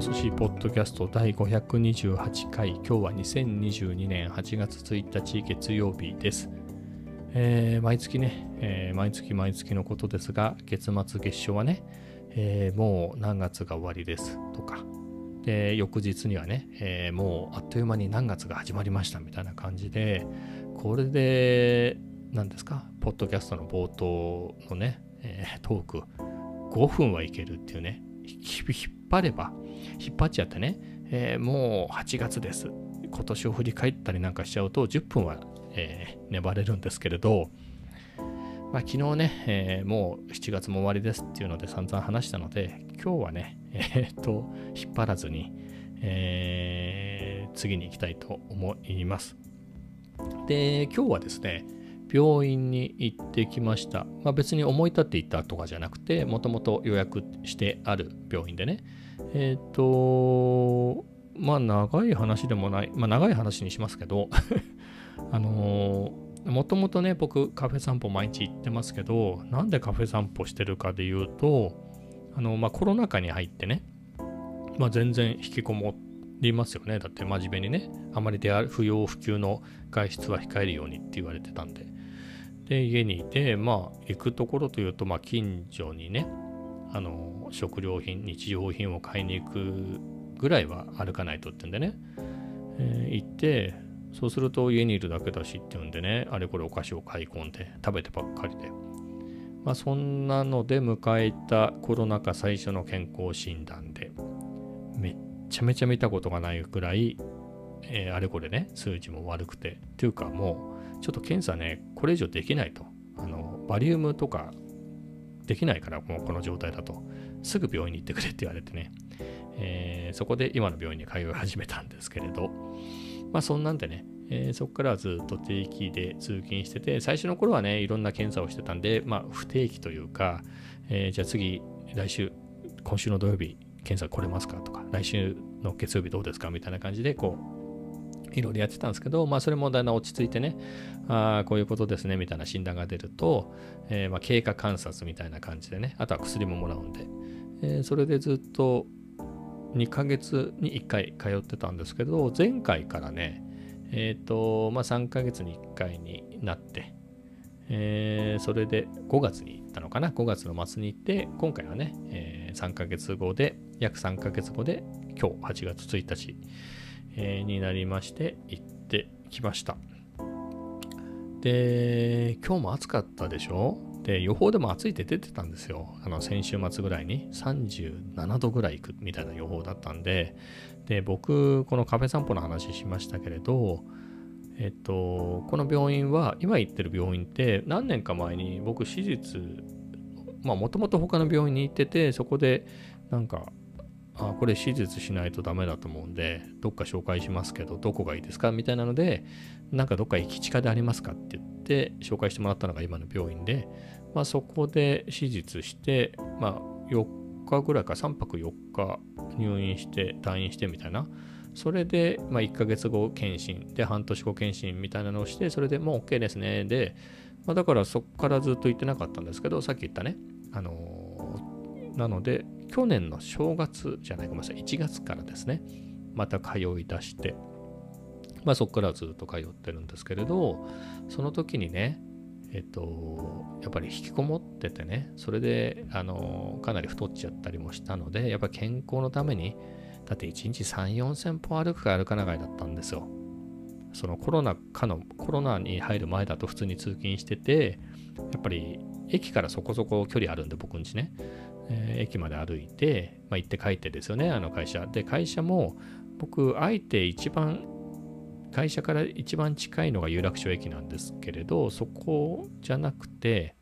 人寿司ポッドキャスト第528回、今日は2022年8月1日月曜日です。毎月のことですが、月末月初はね、もう何月が終わりですとか、で翌日にはね、もうあっという間に何月が始まりましたみたいな感じで、これで何ですか、ポッドキャストの冒頭のね、トーク5分はいけるっていうね、引っ張っちゃってね、もう8月です、今年を振り返ったりなんかしちゃうと10分は粘れるんですけれど、昨日ね、もう7月も終わりですっていうので散々話したので、今日はね、引っ張らずに、次に行きたいと思います。で、今日はですね、病院に行ってきました。別に思い立って行ったとかじゃなくて、もともと予約してある病院でね、長い話でもない、長い話にしますけどもともとね、僕カフェ散歩毎日行ってますけど、なんでカフェ散歩してるかでいうと、コロナ禍に入ってね、全然引きこもりますよね。だって真面目にね、あまり不要不急の外出は控えるようにって言われてたんで、で家にいて、行くところというと、近所にね、食料品、日用品を買いに行くぐらいは歩かないとってんでね、行って、そうすると家にいるだけだしっていうんでね、あれこれお菓子を買い込んで食べてばっかりで、そんなので迎えたコロナ禍最初の健康診断で、めちゃ見たことがないくらい、あれこれね、数字も悪くて、というかもうちょっと検査ね、これ以上できないと、バリウムとかできないから、もうこの状態だとすぐ病院に行ってくれって言われてね、そこで今の病院に通い始めたんですけれど、そんなんでね、そこからずっと定期で通勤してて、最初の頃はね、いろんな検査をしてたんで、不定期というか、じゃあ次、今週の土曜日検査来れますかとか、来週の月曜日どうですかみたいな感じで、いろいろやってたんですけど、それもだんだん落ち着いてね、こういうことですねみたいな診断が出ると、経過観察みたいな感じでね、あとは薬ももらうんで、それでずっと2ヶ月に1回通ってたんですけど、前回からね、3ヶ月に1回になって、それで5月に行ったのかな、5月の末に行って、今回はね、約3ヶ月後で今日8月1日、になりまして、行ってきました。で、今日も暑かったでしょ。で、予報でも暑いって出てたんですよ。先週末ぐらいに37度ぐらいいくみたいな予報だったんで、で、僕このカフェ散歩の話しましたけれど、この病院は、今行ってる病院って、何年か前に僕手術、もともと他の病院に行ってて、そこでなんか、これ手術しないとダメだと思うんで、どっか紹介しますけど、どこがいいですかみたいなので、なんかどっか駅近でありますかって言って紹介してもらったのが今の病院で、そこで手術して、4日ぐらいか、3泊4日入院して退院してみたいな、それで、1ヶ月後検診で、半年後検診みたいなのをして、それでもう OK ですねで、だからそこからずっと行ってなかったんですけど、さっき言ったね、なので去年の正月じゃないかもしれない、1月からですね、また通い出して、そこからずっと通ってるんですけれど、その時にね、やっぱり引きこもっててね、それでかなり太っちゃったりもしたので、やっぱり健康のために、だって1日3,000-4,000歩歩くか歩かないだったんですよ。そのコロナに入る前だと普通に通勤してて、やっぱり駅からそこそこ距離あるんで、僕んちね、駅まで歩いて、行って帰ってですよね、会社で、会社も僕会社から一番近いのが有楽町駅なんですけれど、そこじゃなくて、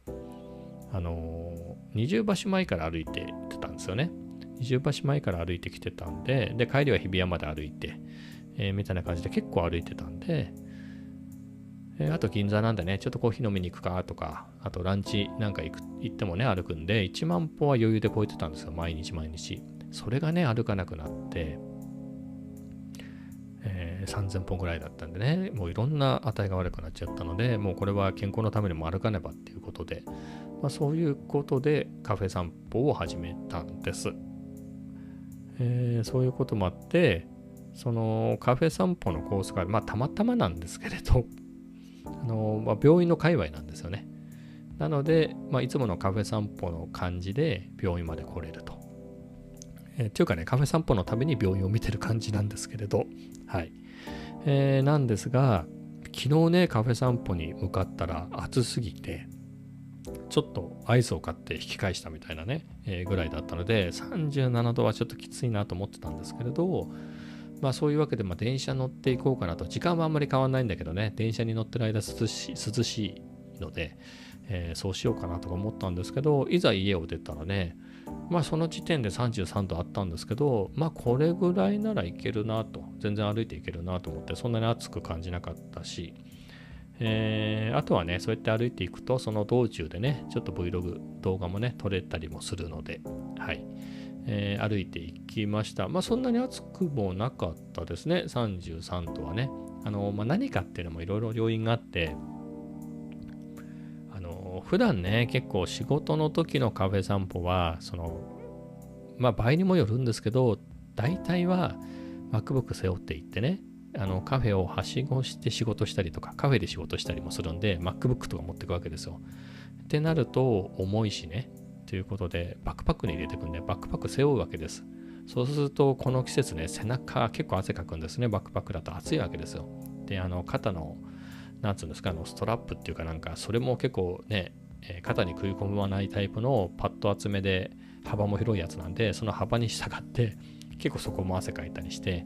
二重橋前から歩いてってたんですよね。二重橋前から歩いてきてたんで、で帰りは日比谷まで歩いて、みたいな感じで結構歩いてたんで、あと銀座なんでね、ちょっとコーヒー飲みに行くかとか、あとランチなんか行ってもね、歩くんで、1万歩は余裕で超えてたんですよ、毎日。それがね、歩かなくなって、3000歩ぐらいだったんでね、もういろんな値が悪くなっちゃったので、もうこれは健康のためにも歩かねばっていうことで、そういうことでカフェ散歩を始めたんです。そういうこともあって、そのカフェ散歩のコースが、まあたまたまなんですけれど、まあ、病院の界隈なんですよね。なので、まあ、いつものカフェ散歩の感じで病院まで来れると。っていうかね、カフェ散歩のために病院を見てる感じなんですけれど、はい。なんですが、昨日ね、カフェ散歩に向かったら暑すぎて、ちょっとアイスを買って引き返したみたいなね、ぐらいだったので、37度はちょっときついなと思ってたんですけれど、まあそういうわけで、まあ電車乗っていこうかなと。時間はあんまり変わんないんだけどね、電車に乗ってる間涼しいので、そうしようかなとか思ったんですけど、いざ家を出たらね、まあその時点で33度あったんですけど、まあこれぐらいならいけるなと、全然歩いていけるなと思って、そんなに暑く感じなかったし、あとはね、そうやって歩いていくと、その道中でね、ちょっと Vlog 動画もね撮れたりもするので、はい、歩いていきました。まあそんなに暑くもなかったですね。33度はね、まあ、何かっていうのもいろいろ要因があって、普段ね、結構仕事の時のカフェ散歩はその、まあ、場合にもよるんですけど、大体は MacBook 背負っていってね、カフェをはしごして仕事したりとか、カフェで仕事したりもするんで、 MacBook とか持っていくわけですよ。ってなると重いしね、ということでバックパックに入れていくんで、バックパック背負うわけです。そうするとこの季節ね、背中結構汗かくんですね。バックパックだと暑いわけですよ。で、肩のなんつうんですか、ストラップっていうかなんか、それも結構ね、肩に食い込まないタイプのパッと厚めで幅も広いやつなんで、その幅に従って結構そこも汗かいたりして、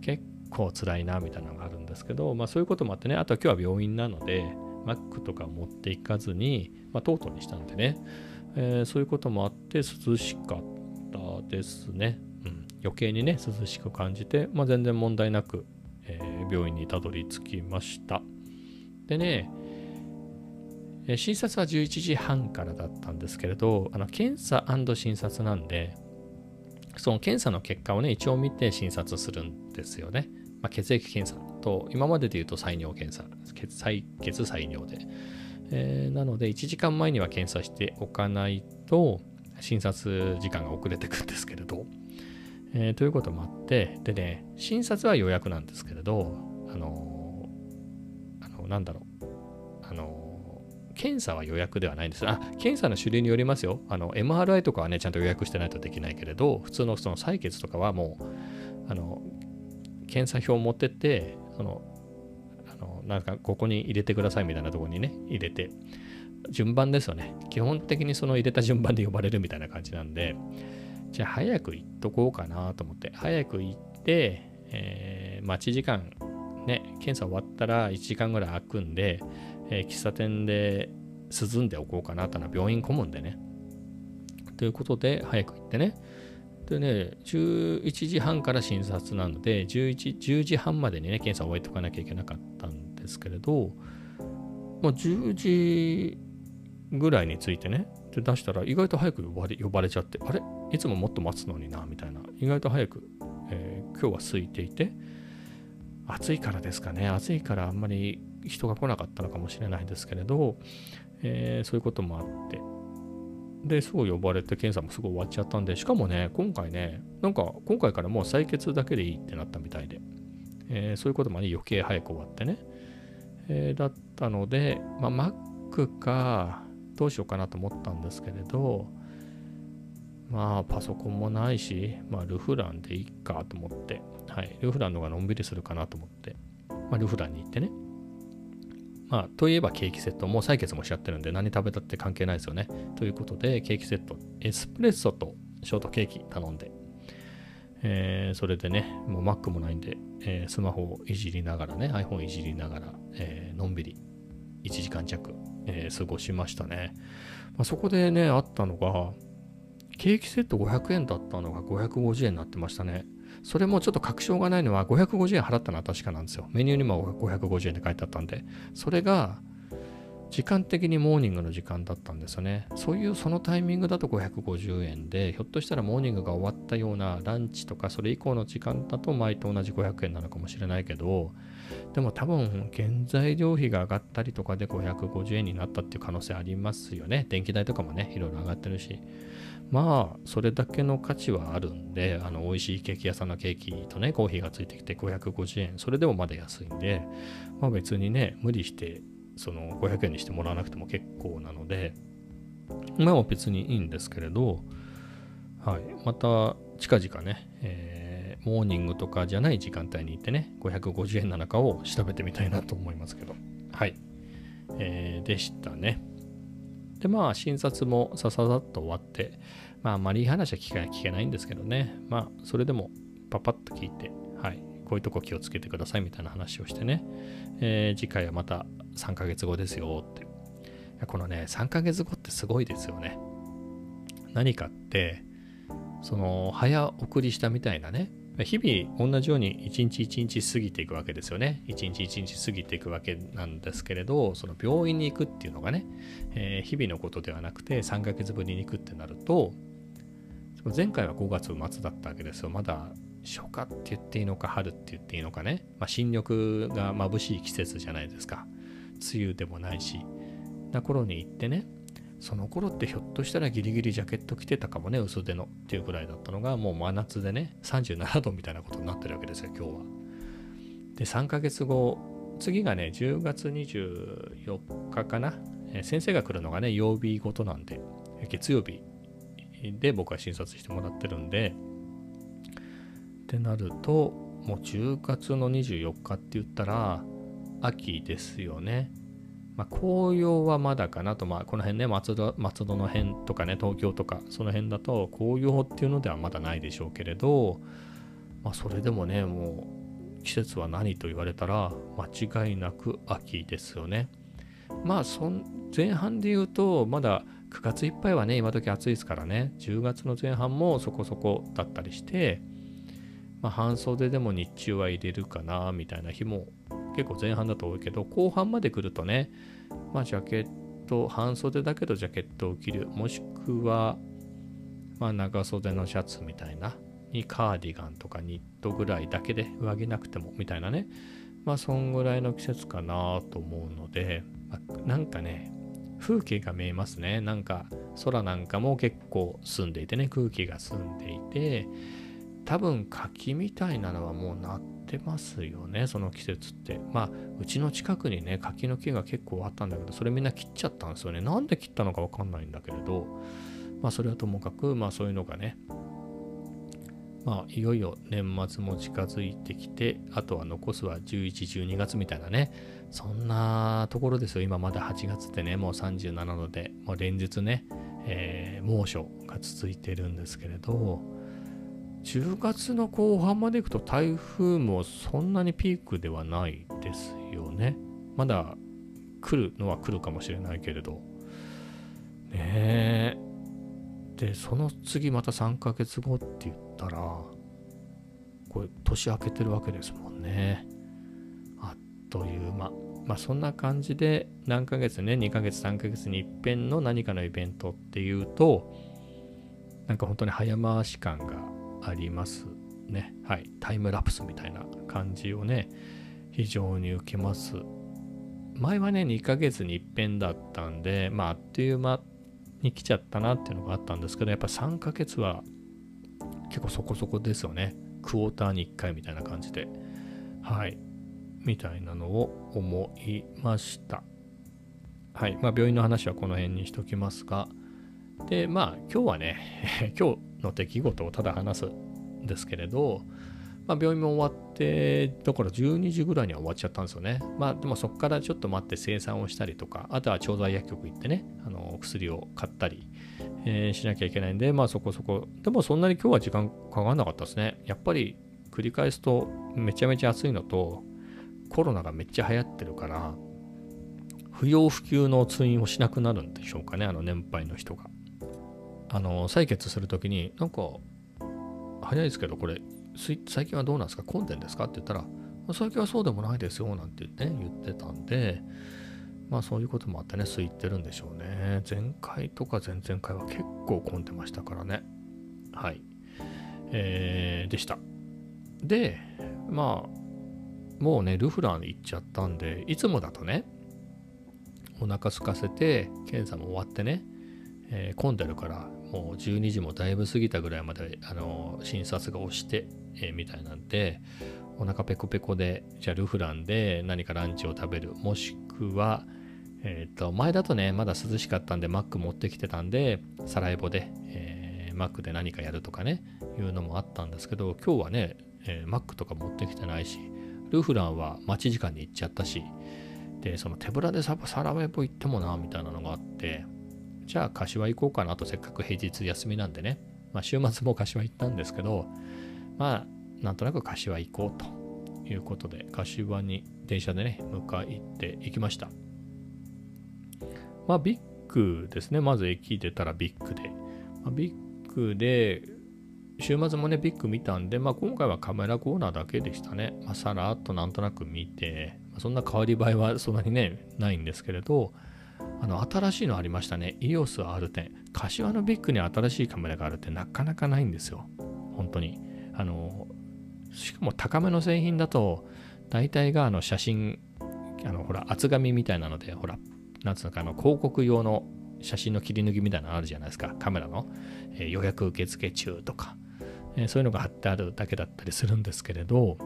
結構辛いなみたいなのがあるんですけど、まあそういうこともあってね、あとは今日は病院なので Mac とか持っていかずに、まあトートにしたんでね、そういうこともあって涼しかったですね。うん、余計にね涼しく感じて、まあ全然問題なく、病院にたどり着きました。でね、診察は11時半からだったんですけれど、検査&診察なんで、その検査の結果をね一応見て診察するんですよね。まあ、血液検査と今まででいうと採尿検査、血採尿で、なので1時間前には検査しておかないと診察時間が遅れてくるんですけれど、ということもあって、でね、診察は予約なんですけれど、なんだろう、検査は予約ではないんです。あ、検査の種類によりますよ。MRI とかはねちゃんと予約してないとできないけれど、普通のその採血とかはもう検査表を持ってって、なんかここに入れてくださいみたいなところにね入れて、順番ですよね。基本的にその入れた順番で呼ばれるみたいな感じなんで、じゃあ早く行っとこうかなと思って、早く行って、待ち時間ね、検査終わったら1時間ぐらい空くんで、喫茶店で涼んでおこうかなと。病院混むんでね、ということで早く行ってね。でね、11時半から診察なので10時半までにね検査を終えておかなきゃいけなかったんですけれど、まあ、10時ぐらいについてねで出したら、意外と早く呼ばれちゃって、あれいつももっと待つのになみたいな、意外と早く、今日は空いていて、暑いからですかね、暑いからあんまり人が来なかったのかもしれないですけれど、そういうこともあって、で、そう呼ばれて検査もすぐ終わっちゃったんで、しかもね今回からもう採血だけでいいってなったみたいで、そういうこともね余計早く終わってね、だったので、まあ、Mac かどうしようかなと思ったんですけれど、まあパソコンもないし、まあルフランでいいかと思って、はい、ルフランの方がのんびりするかなと思って、まあルフランに行ってね、まあといえばケーキセット、もう採血もしちゃってるんで何食べたって関係ないですよね。ということでケーキセット、エスプレッソとショートケーキ頼んで、それでね、もう Mac もないんで、スマホをいじりながらね、iPhone いじりながら、のんびり1時間弱、過ごしましたね。まあ、そこでねあったのが、ケーキセット500円だったのが550円になってましたね。それもちょっと確証がないのは、550円払ったのは確かなんですよ。メニューにも550円で書いてあったんで、それが時間的にモーニングの時間だったんですよね。そういうそのタイミングだと550円で、ひょっとしたらモーニングが終わったようなランチとかそれ以降の時間だと毎と同じ500円なのかもしれないけど、でも多分原材料費が上がったりとかで550円になったっていう可能性ありますよね。電気代とかもね、いろいろ上がってるし、まあそれだけの価値はあるんで、美味しいケーキ屋さんのケーキとねコーヒーがついてきて550円、それでもまだ安いんで、まあ別にね無理してその500円にしてもらわなくても結構なので、まあ別にいいんですけれど、はい、また近々ね、モーニングとかじゃない時間帯に行ってね550円なのかを調べてみたいなと思いますけど、はい、でしたね。でまあ診察もさささっと終わって、まああまりいい話は聞けないんですけどね、まあそれでもパパッと聞いて、はい、こういうとこ気をつけてくださいみたいな話をしてね、次回はまた3ヶ月後ですよって。このね3ヶ月後ってすごいですよね。何かってその早送りしたみたいなね、日々同じように一日一日過ぎていくわけですよね。一日一日過ぎていくわけなんですけれど、その病院に行くっていうのがね、日々のことではなくて3ヶ月ぶりに行くってなると、前回は5月末だったわけですよ。まだ初夏って言っていいのか春って言っていいのかね、まあ、新緑が眩しい季節じゃないですか。梅雨でもないしな頃に行ってね、その頃ってひょっとしたらギリギリジャケット着てたかもね、薄手のっていうぐらいだったのが、もう真夏でね37度みたいなことになってるわけですよ今日は。で3ヶ月後、次がね10月24日かな、先生が来るのがね曜日ごとなんで、月曜日で僕は診察してもらってるんで、ってなるともう10月の24日って言ったら秋ですよね。まあ、紅葉はまだかなと、まあ、この辺ね松戸の辺とかね東京とかその辺だと紅葉っていうのではまだないでしょうけれど、まあ、それでもねもう季節は何と言われたら間違いなく秋ですよね。まあ前半で言うとまだ9月いっぱいはね今時暑いですからね、10月の前半もそこそこだったりして、まあ、半袖でも日中は入れるかなみたいな日も結構前半だと多いけど、後半まで来るとね、まあ、ジャケット半袖だけどジャケットを着る、もしくはまあ長袖のシャツみたいなにカーディガンとかニットぐらいだけで上着なくてもみたいなね、まあそんぐらいの季節かなと思うので、まあ、なんかね風景が見えますね。なんか空なんかも結構澄んでいてね、空気が澄んでいて、多分柿みたいなのはもうなってますよねその季節って。まあうちの近くにね柿の木が結構あったんだけど、それみんな切っちゃったんですよね。なんで切ったのか分かんないんだけれど、まあそれはともかく、まあそういうのがね、まあいよいよ年末も近づいてきて、あとは残すは11、12月みたいなね、そんなところですよ。今まだ8月ってねもう37度でもう連日ね、猛暑が続いてるんですけれど、10月の後半までいくと台風もそんなにピークではないですよね。まだ来るのは来るかもしれないけれどねえ。でその次また3ヶ月後って言ったらこれ年明けてるわけですもんね、あっという間。まあそんな感じで何ヶ月ね2ヶ月3ヶ月に一遍の何かのイベントっていうと、なんか本当に早回し感がありますね、はい、タイムラプスみたいな感じをね非常に受けます。前はね2ヶ月に一遍だったんで、まああっという間に来ちゃったなっていうのがあったんですけど、やっぱ3ヶ月は結構そこそこですよね。クォーターに1回みたいな感じで、はい、みたいなのを思いました。はい、まあ病院の話はこの辺にしときますが、でまあ今日はね今日の出来事をただ話すんですけれど、まあ、病院も終わってだから12時ぐらいには終わっちゃったんですよね。まあでもそこからちょっと待って生産をしたりとか、あとは調剤薬局行ってね薬を買ったり、しなきゃいけないんで、まあそこそこでもそんなに今日は時間かからなかったですね。やっぱり繰り返すとめちゃめちゃ暑いのとコロナがめっちゃ流行ってるから不要不急の通院をしなくなるんでしょうかね。年配の人が採血するときになんか早いですけどこれ最近はどうなんですか、混んでんですかって言ったら、最近はそうでもないですよなんて言ってたんで、まあそういうこともあってね、空いてるんでしょうね。前回とか前々回は結構混んでましたからね。はい、でした。で、まあもうねルフラン行っちゃったんで、いつもだとねお腹空かせて検査も終わってね、混んでるからもう12時もだいぶ過ぎたぐらいまで診察が押して、みたいなんで、お腹ペコペコで、じゃあルフランで何かランチを食べる、もしくは前だとねまだ涼しかったんでマック持ってきてたんで、サラエボで、マックで何かやるとかねいうのもあったんですけど、今日はね、マックとか持ってきてないし、ルフランは待ち時間に行っちゃったし、でその手ぶらでサラエボ行ってもなみたいなのがあって、じゃあ柏行こうかなと、せっかく平日休みなんでね、まあ、週末も柏行ったんですけど、まあなんとなく柏行こうということで柏に電車でね向かって行きました。まあビッグですね。まず駅出たらビッグで、ビッグで週末もねビッグ見たんで、まあ今回はカメラコーナーだけでしたね。まあさらっとなんとなく見て、そんな変わり映えはそんなにねないんですけれど、新しいのありましたね。 EOS R10。 柏のビッグに新しいカメラがあるってなかなかないんですよ、本当に。しかも高めの製品だと大体が写真ほら厚紙みたいなので、ほらなんつうのか広告用の写真の切り抜きみたいなのあるじゃないですか、カメラの、予約受付中とか、そういうのが貼ってあるだけだったりするんですけれど、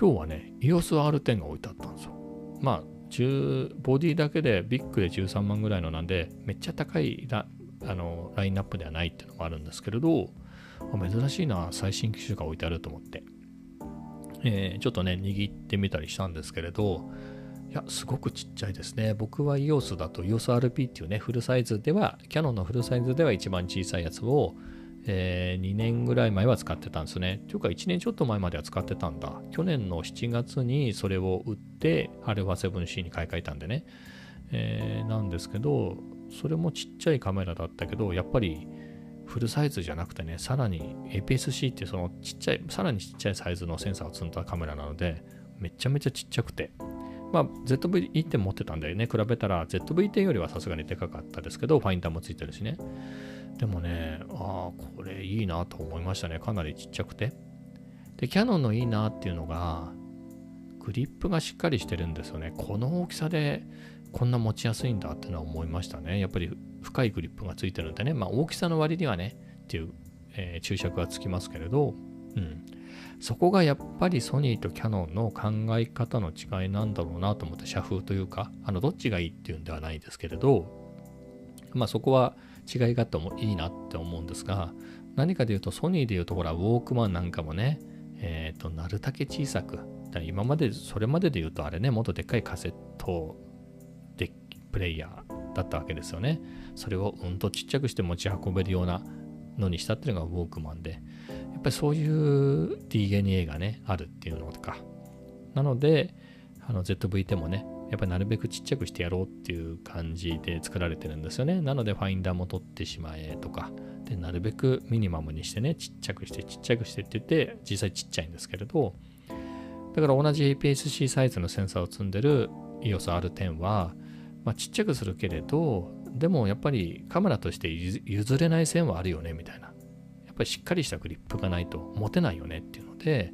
今日はね EOS R10 が置いてあったんですよ。まあボディだけでビッグで13万ぐらいのなんで、めっちゃ高いラインナップではないっていうのもあるんですけれど、珍しいな、最新機種が置いてあると思って、ちょっとね握ってみたりしたんですけれど、いやすごくちっちゃいですね。僕は EOS だと EOS RP っていうねフルサイズでは、キヤノンのフルサイズでは一番小さいやつを、2年ぐらい前は使ってたんですね。というか1年ちょっと前までは使ってたんだ。去年の7月にそれを売ってアルファ 7C に買い替えたんでね、なんですけど、それもちっちゃいカメラだったけど、やっぱりフルサイズじゃなくてね、さらに APS-C ってそのちっちゃい、さらにちっちゃいサイズのセンサーを積んだカメラなので、めちゃめちゃちっちゃくて、まあ ZV-E 点持ってたんでね、比べたら ZV-E 点よりはさすがにでかかったですけど、ファインダーもついてるしね。でもね、これいいなと思いましたね。かなりちっちゃくて。で、キヤノンのいいなっていうのが、グリップがしっかりしてるんですよね。この大きさでこんな持ちやすいんだってのは思いましたね。やっぱり深いグリップがついてるんでね、まあ大きさの割にはね、っていう、注釈がつきますけれど、うん。そこがやっぱりソニーとキヤノンの考え方の違いなんだろうなと思って、社風というか、どっちがいいっていうんではないですけれど、まあそこは違いがあってもいいなって思うんですが、何かで言うとソニーで言うとほらウォークマンなんかもね、なるだけ小さく、今までそれまでで言うとあれね、もっとでっかいカセットプレイヤーだったわけですよね。それをうんとちっちゃくして持ち運べるようなのにしたっていうのがウォークマンで、やっぱりそういう DNA がねあるっていうのとかなので、ZV-10もねやっぱりなるべくちっちゃくしてやろうっていう感じで作られてるんですよね。なのでファインダーも取ってしまえとかで、なるべくミニマムにしてね、ちっちゃくしてちっちゃくしてって言って、実際ちっちゃいんですけれど、だから同じ APS-C サイズのセンサーを積んでる EOS R10 は、まあ、ちっちゃくするけれど、でもやっぱりカメラとして譲れない線はあるよねみたいな、やっぱりしっかりしたグリップがないと持てないよねっていうので、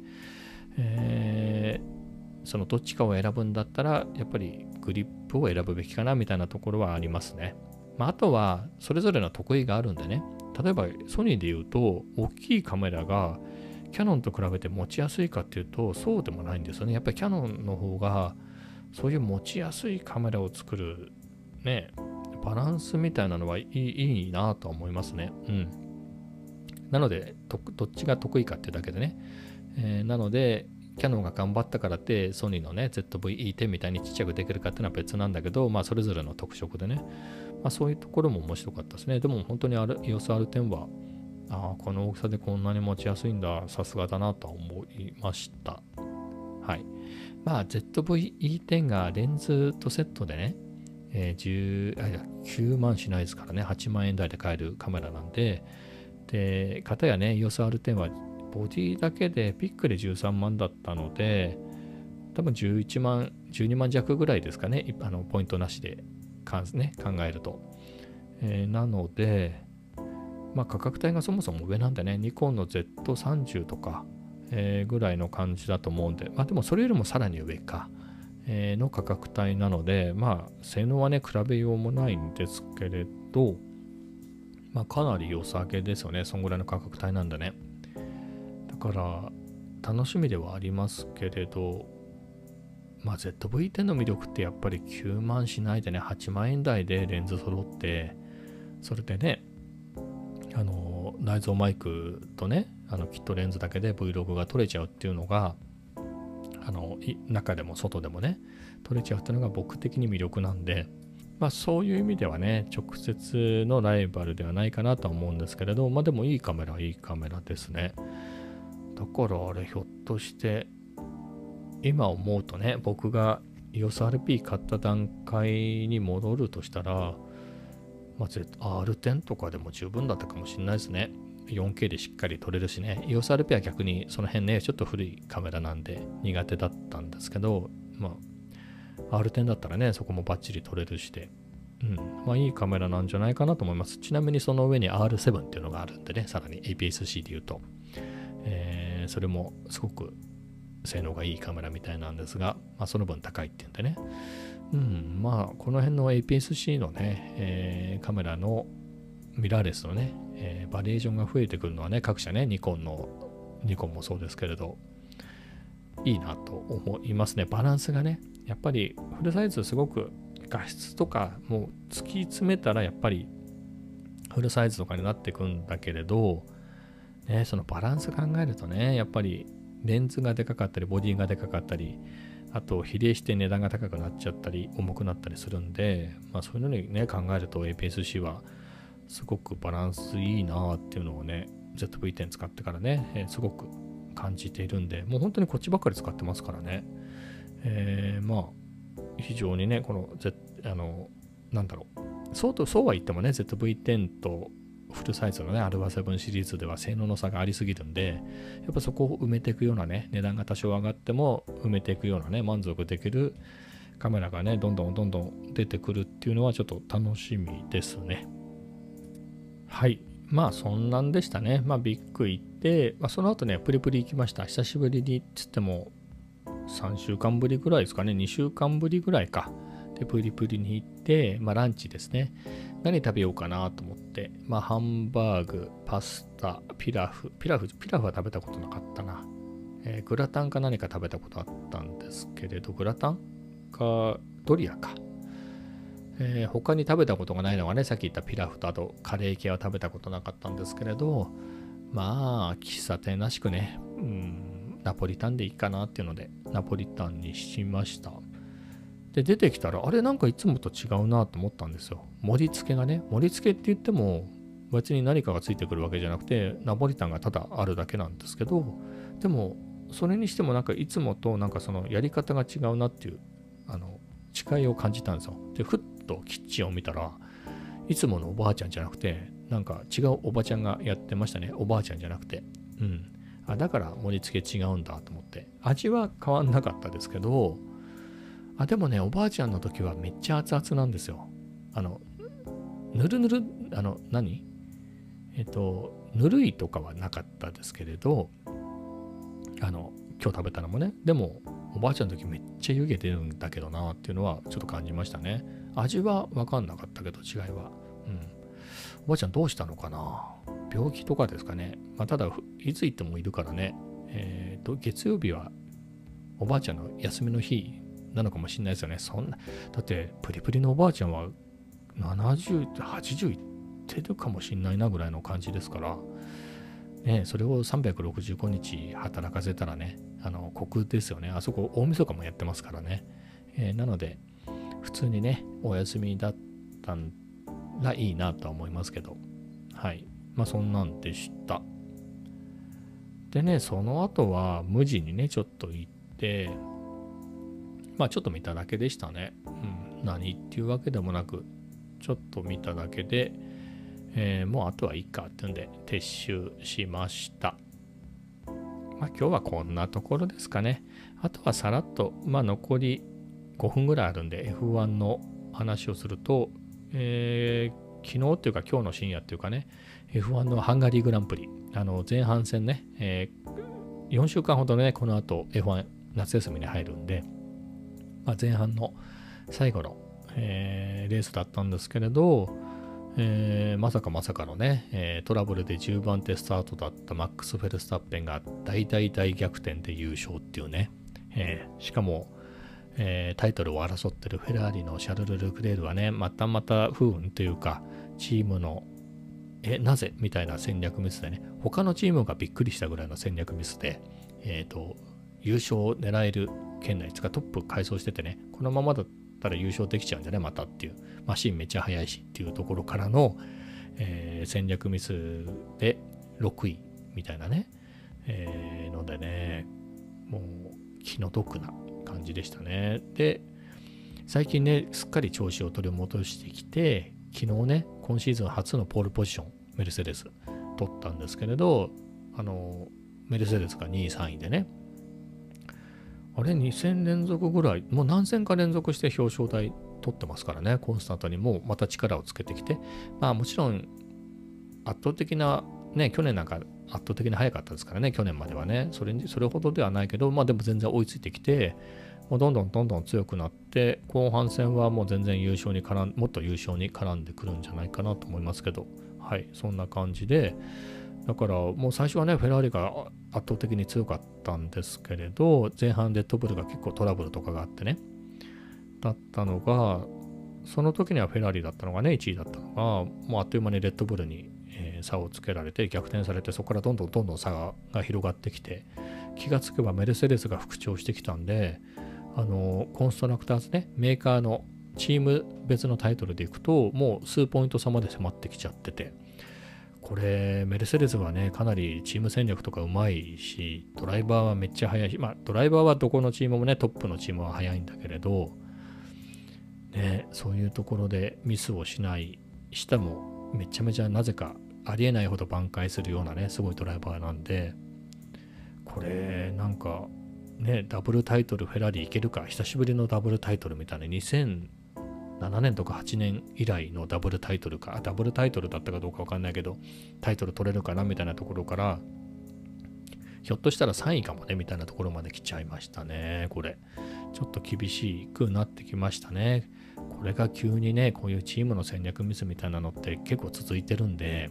そのどっちかを選ぶんだったらやっぱりグリップを選ぶべきかなみたいなところはありますね。まあ、あとはそれぞれの得意があるんでね、例えばソニーでいうと大きいカメラがキヤノンと比べて持ちやすいかっていうとそうでもないんですよね。やっぱりキヤノンの方がそういう持ちやすいカメラを作るねバランスみたいなのはいいなと思いますね。うん。なのでどっちが得意かってだけでね、なのでキヤノンが頑張ったからってソニーのね ZV-E10 みたいにちっちゃくできるかっていうのは別なんだけど、まあそれぞれの特色でね、まあそういうところも面白かったですね。でも本当に EOS R10 はこの大きさでこんなに持ちやすいんだ、さすがだなと思いました。はい。まあ ZV-E10 がレンズとセットでね、9万しないですからね、8万円台で買えるカメラなんで、かたやね EOS R10 はボディだけでビッグで13万だったので、多分11万、12万弱ぐらいですかね、ポイントなしで、ね、考えると。なので、まあ、価格帯がそもそも上なんでね、ニコンの Z30 とか、ぐらいの感じだと思うんで、まあでもそれよりもさらに上か、の価格帯なので、まあ性能はね、比べようもないんですけれど、まあかなり良さげですよね、そんぐらいの価格帯なんだね。だから楽しみではありますけれど、まあ ZV-10 の魅力ってやっぱり9万しないでね、8万円台でレンズ揃って、それでね、内蔵マイクとね、キットレンズだけで Vlog が撮れちゃうっていうのが、中でも外でもね、撮れちゃうっていうのが僕的に魅力なんで、まあそういう意味ではね、直接のライバルではないかなとは思うんですけれど、まあでもいいカメラですね。だからあれ、ひょっとして、今思うとね、僕が EOSRP 買った段階に戻るとしたら、まあ、R10 とかでも十分だったかもしれないですね。4K でしっかり撮れるしね。EOSRP は逆にその辺ね、ちょっと古いカメラなんで苦手だったんですけど、まあ、R10 だったらね、そこもバッチリ撮れるしで、まあいいカメラなんじゃないかなと思います。ちなみにその上に R7 っていうのがあるんでね、さらに APS-C で言うと、それもすごく性能がいいカメラみたいなんですが、まあ、その分高いっていうんでね。まあこの辺の APS-C のね、カメラのミラーレスのね、バリエーションが増えてくるのはね、各社ね、ニコンもそうですけれど、いいなと思いますね。バランスがね、やっぱりフルサイズすごく画質とかもう突き詰めたらやっぱりフルサイズとかになってくんだけれど、ね、そのバランス考えるとね、やっぱりレンズがでかかったり、ボディがでかかったり、あと比例して値段が高くなっちゃったり重くなったりするんで、まあそういうのにね考えると APS-C はすごくバランスいいなっていうのをね ZV-10 使ってからね、すごく感じているんで、もう本当にこっちばっかり使ってますからね、まあ非常にねこの、なんだろう、そうは言ってもね ZV-10 とフルサイズのね α7 シリーズでは性能の差がありすぎるんで、やっぱそこを埋めていくようなね、値段が多少上がっても埋めていくようなね、満足できるカメラがねどんどん出てくるっていうのはちょっと楽しみですね。はい、まあそんなんでしたね。まあビッグ行って、まあ、その後ねプリプリ行きました。久しぶりにっつっても3週間ぶりぐらいですかね、2週間ぶりぐらいかでプリプリに行って、まあランチですね、何食べようかなと思って、まあ、ハンバーグ、パスタ、ピラフは食べたことなかったな、グラタンか何か食べたことあったんですけれど、グラタンかドリアか、他に食べたことがないのがね、さっき言ったピラフとあとカレー系は食べたことなかったんですけれど、まあ喫茶店らしくね、ナポリタンでいいかなっていうのでナポリタンにしました。で出てきたら、あれなんかいつもと違うなと思ったんですよ。盛り付けって言っても別に何かがついてくるわけじゃなくて、ナポリタンがただあるだけなんですけど、でもそれにしてもなんかいつもとなんかそのやり方が違うなっていう違いを感じたんですよ。でふっとキッチンを見たら、いつものおばあちゃんじゃなくてなんか違うおばちゃんがやってましたね。おばあちゃんじゃなくて、あ、だから盛り付け違うんだと思って、味は変わんなかったですけど、あ、でもね、おばあちゃんの時はめっちゃ熱々なんですよ。ぬるぬる、ぬるいとかはなかったですけれど、今日食べたのもね、でも、おばあちゃんの時めっちゃ湯気出るんだけどなっていうのはちょっと感じましたね。味は分かんなかったけど、違いは。おばあちゃんどうしたのかな、病気とかですかね。まあ、ただ、いつ行ってもいるからね、月曜日はおばあちゃんの休みの日、なのかもしれないですよね。そんな、だってプリプリのおばあちゃんは70、80いってるかもしれないなぐらいの感じですから、ね、それを365日働かせたらね、コクですよね。あそこ大晦日もやってますからね。なので普通にねお休みだったらいいなとは思いますけど、はい、まあそんなんでした。でね、その後は無地にねちょっと行って。まあちょっと見ただけでしたね。何っていうわけでもなく、ちょっと見ただけで、もうあとはいいかっていうんで撤収しました。今日はこんなところですかね。あとはさらっと、残り5分ぐらいあるんで F1 の話をすると、昨日というか今日の深夜というかね、F1 のハンガリーグランプリ、前半戦ね、4週間ほどね、この後 F1 夏休みに入るんで、前半の最後の、レースだったんですけれど、まさかのね、トラブルで10番手スタートだったマックス・フェルスタッペンが大逆転で優勝っていうね、しかも、タイトルを争ってるフェラーリのシャルル・ルクレールはね、また不運というか、チームのなぜみたいな戦略ミスでね、他のチームがびっくりしたぐらいの戦略ミスで、優勝を狙える圏内、つかトップ改装しててね、このままだったら優勝できちゃうんじゃねまたっていう、マシンめっちゃ速いしっていうところからの、戦略ミスで6位みたいなね、のでね、もう気の毒な感じでしたね。で、最近ね、すっかり調子を取り戻してきて、昨日ね、今シーズン初のポールポジション、メルセデス取ったんですけれど、メルセデスが2位3位でね、あれ2戦連続ぐらい、もう何戦か連続して表彰台取ってますからね、コンスタントにもうまた力をつけてきて、もちろん圧倒的なね、去年なんか圧倒的に速かったですからね、去年まではね、それほどではないけど、でも全然追いついてきて、もうどんどん強くなって、後半戦はもう全然もっと優勝に絡んでくるんじゃないかなと思いますけど、はい、そんな感じで、だからもう最初はね、フェラーリが圧倒的に強かったんですけれど、前半デッドブルが結構トラブルとかがあってね、だったのが、その時にはフェラーリだったのがね、1位だったのが、もうあっという間にレッドブルに差をつけられて逆転されて、そこからどんどん差が広がってきて、気がつけばメルセデスが復調してきたんで、コンストラクターズね、メーカーのチーム別のタイトルでいくと、もう数ポイント差まで迫ってきちゃってて、これメルセデスはね、かなりチーム戦略とかうまいし、ドライバーはめっちゃ速いし、ドライバーはどこのチームもね、トップのチームは速いんだけれどね、そういうところでミスをしないし、かもめちゃめちゃなぜかありえないほど挽回するようなね、すごいドライバーなんで、これなんかね、ダブルタイトルフェラーリいけるか、久しぶりのダブルタイトルみたいな、2007年とか8年以来のダブルタイトルか、ダブルタイトルだったかどうか分かんないけど、タイトル取れるかなみたいなところから、ひょっとしたら3位かもねみたいなところまで来ちゃいましたね。これちょっと厳しくなってきましたね。これが急にね、こういうチームの戦略ミスみたいなのって結構続いてるんで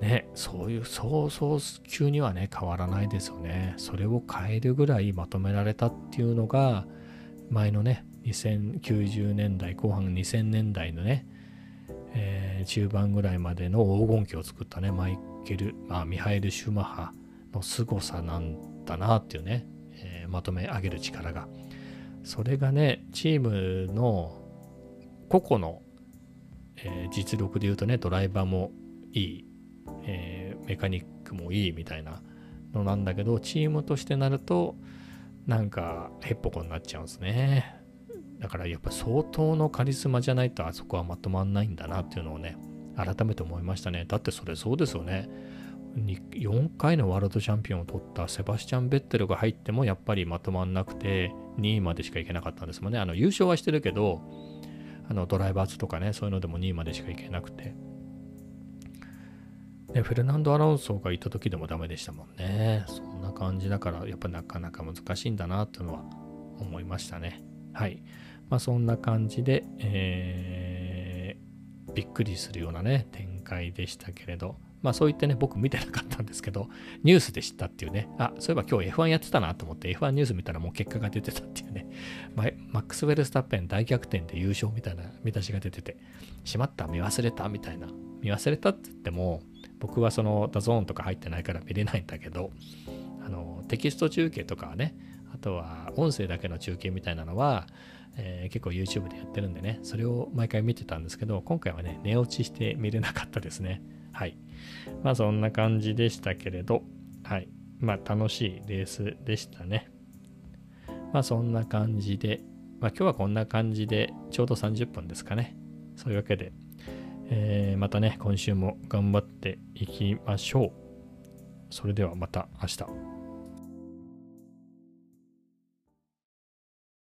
ね、そう急にはね変わらないですよね。それを変えるぐらいまとめられたっていうのが、前のね、2090年代後半2000年代のね、中盤ぐらいまでの黄金期を作ったね、ミハエル・シューマッハの凄さなんだなっていうね、まとめ上げる力が、それがね、チームの個々の、実力でいうとね、ドライバーもいい、メカニックもいいみたいなのなんだけど、チームとしてなるとなんかへっぽこになっちゃうんですね。だからやっぱ相当のカリスマじゃないとあそこはまとまんないんだなっていうのをね、改めて思いましたね。だってそうですよね。4回のワールドチャンピオンを取ったセバスチャン・ベッテルが入ってもやっぱりまとまんなくて、2位までしかいけなかったんですもんね。優勝はしてるけど、ドライバーズとかね、そういうのでも2位までしかいけなくて、ね、フェルナンド・アロンソがいた時でもダメでしたもんね。そんな感じだから、やっぱなかなか難しいんだなっていうのは思いましたね。はい。そんな感じで、びっくりするようなね、展開でしたけれど、そう言ってね、僕見てなかったんですけど、ニュースで知ったっていうね、そういえば今日 F1 やってたなと思って F1 ニュース見たらもう結果が出てたっていうね、マックス・フェルスタッペン大逆転で優勝みたいな見出しが出てて、しまった、見忘れたみたいな、見忘れたって言っても、僕はそのダゾーンとか入ってないから見れないんだけど、テキスト中継とかはね、あとは音声だけの中継みたいなのは、結構 YouTube でやってるんでね、それを毎回見てたんですけど、今回はね、寝落ちして見れなかったですね。はい。そんな感じでしたけれど、はい。楽しいレースでしたね。そんな感じで、今日はこんな感じで、ちょうど30分ですかね。そういうわけで、またね、今週も頑張っていきましょう。それではまた明日。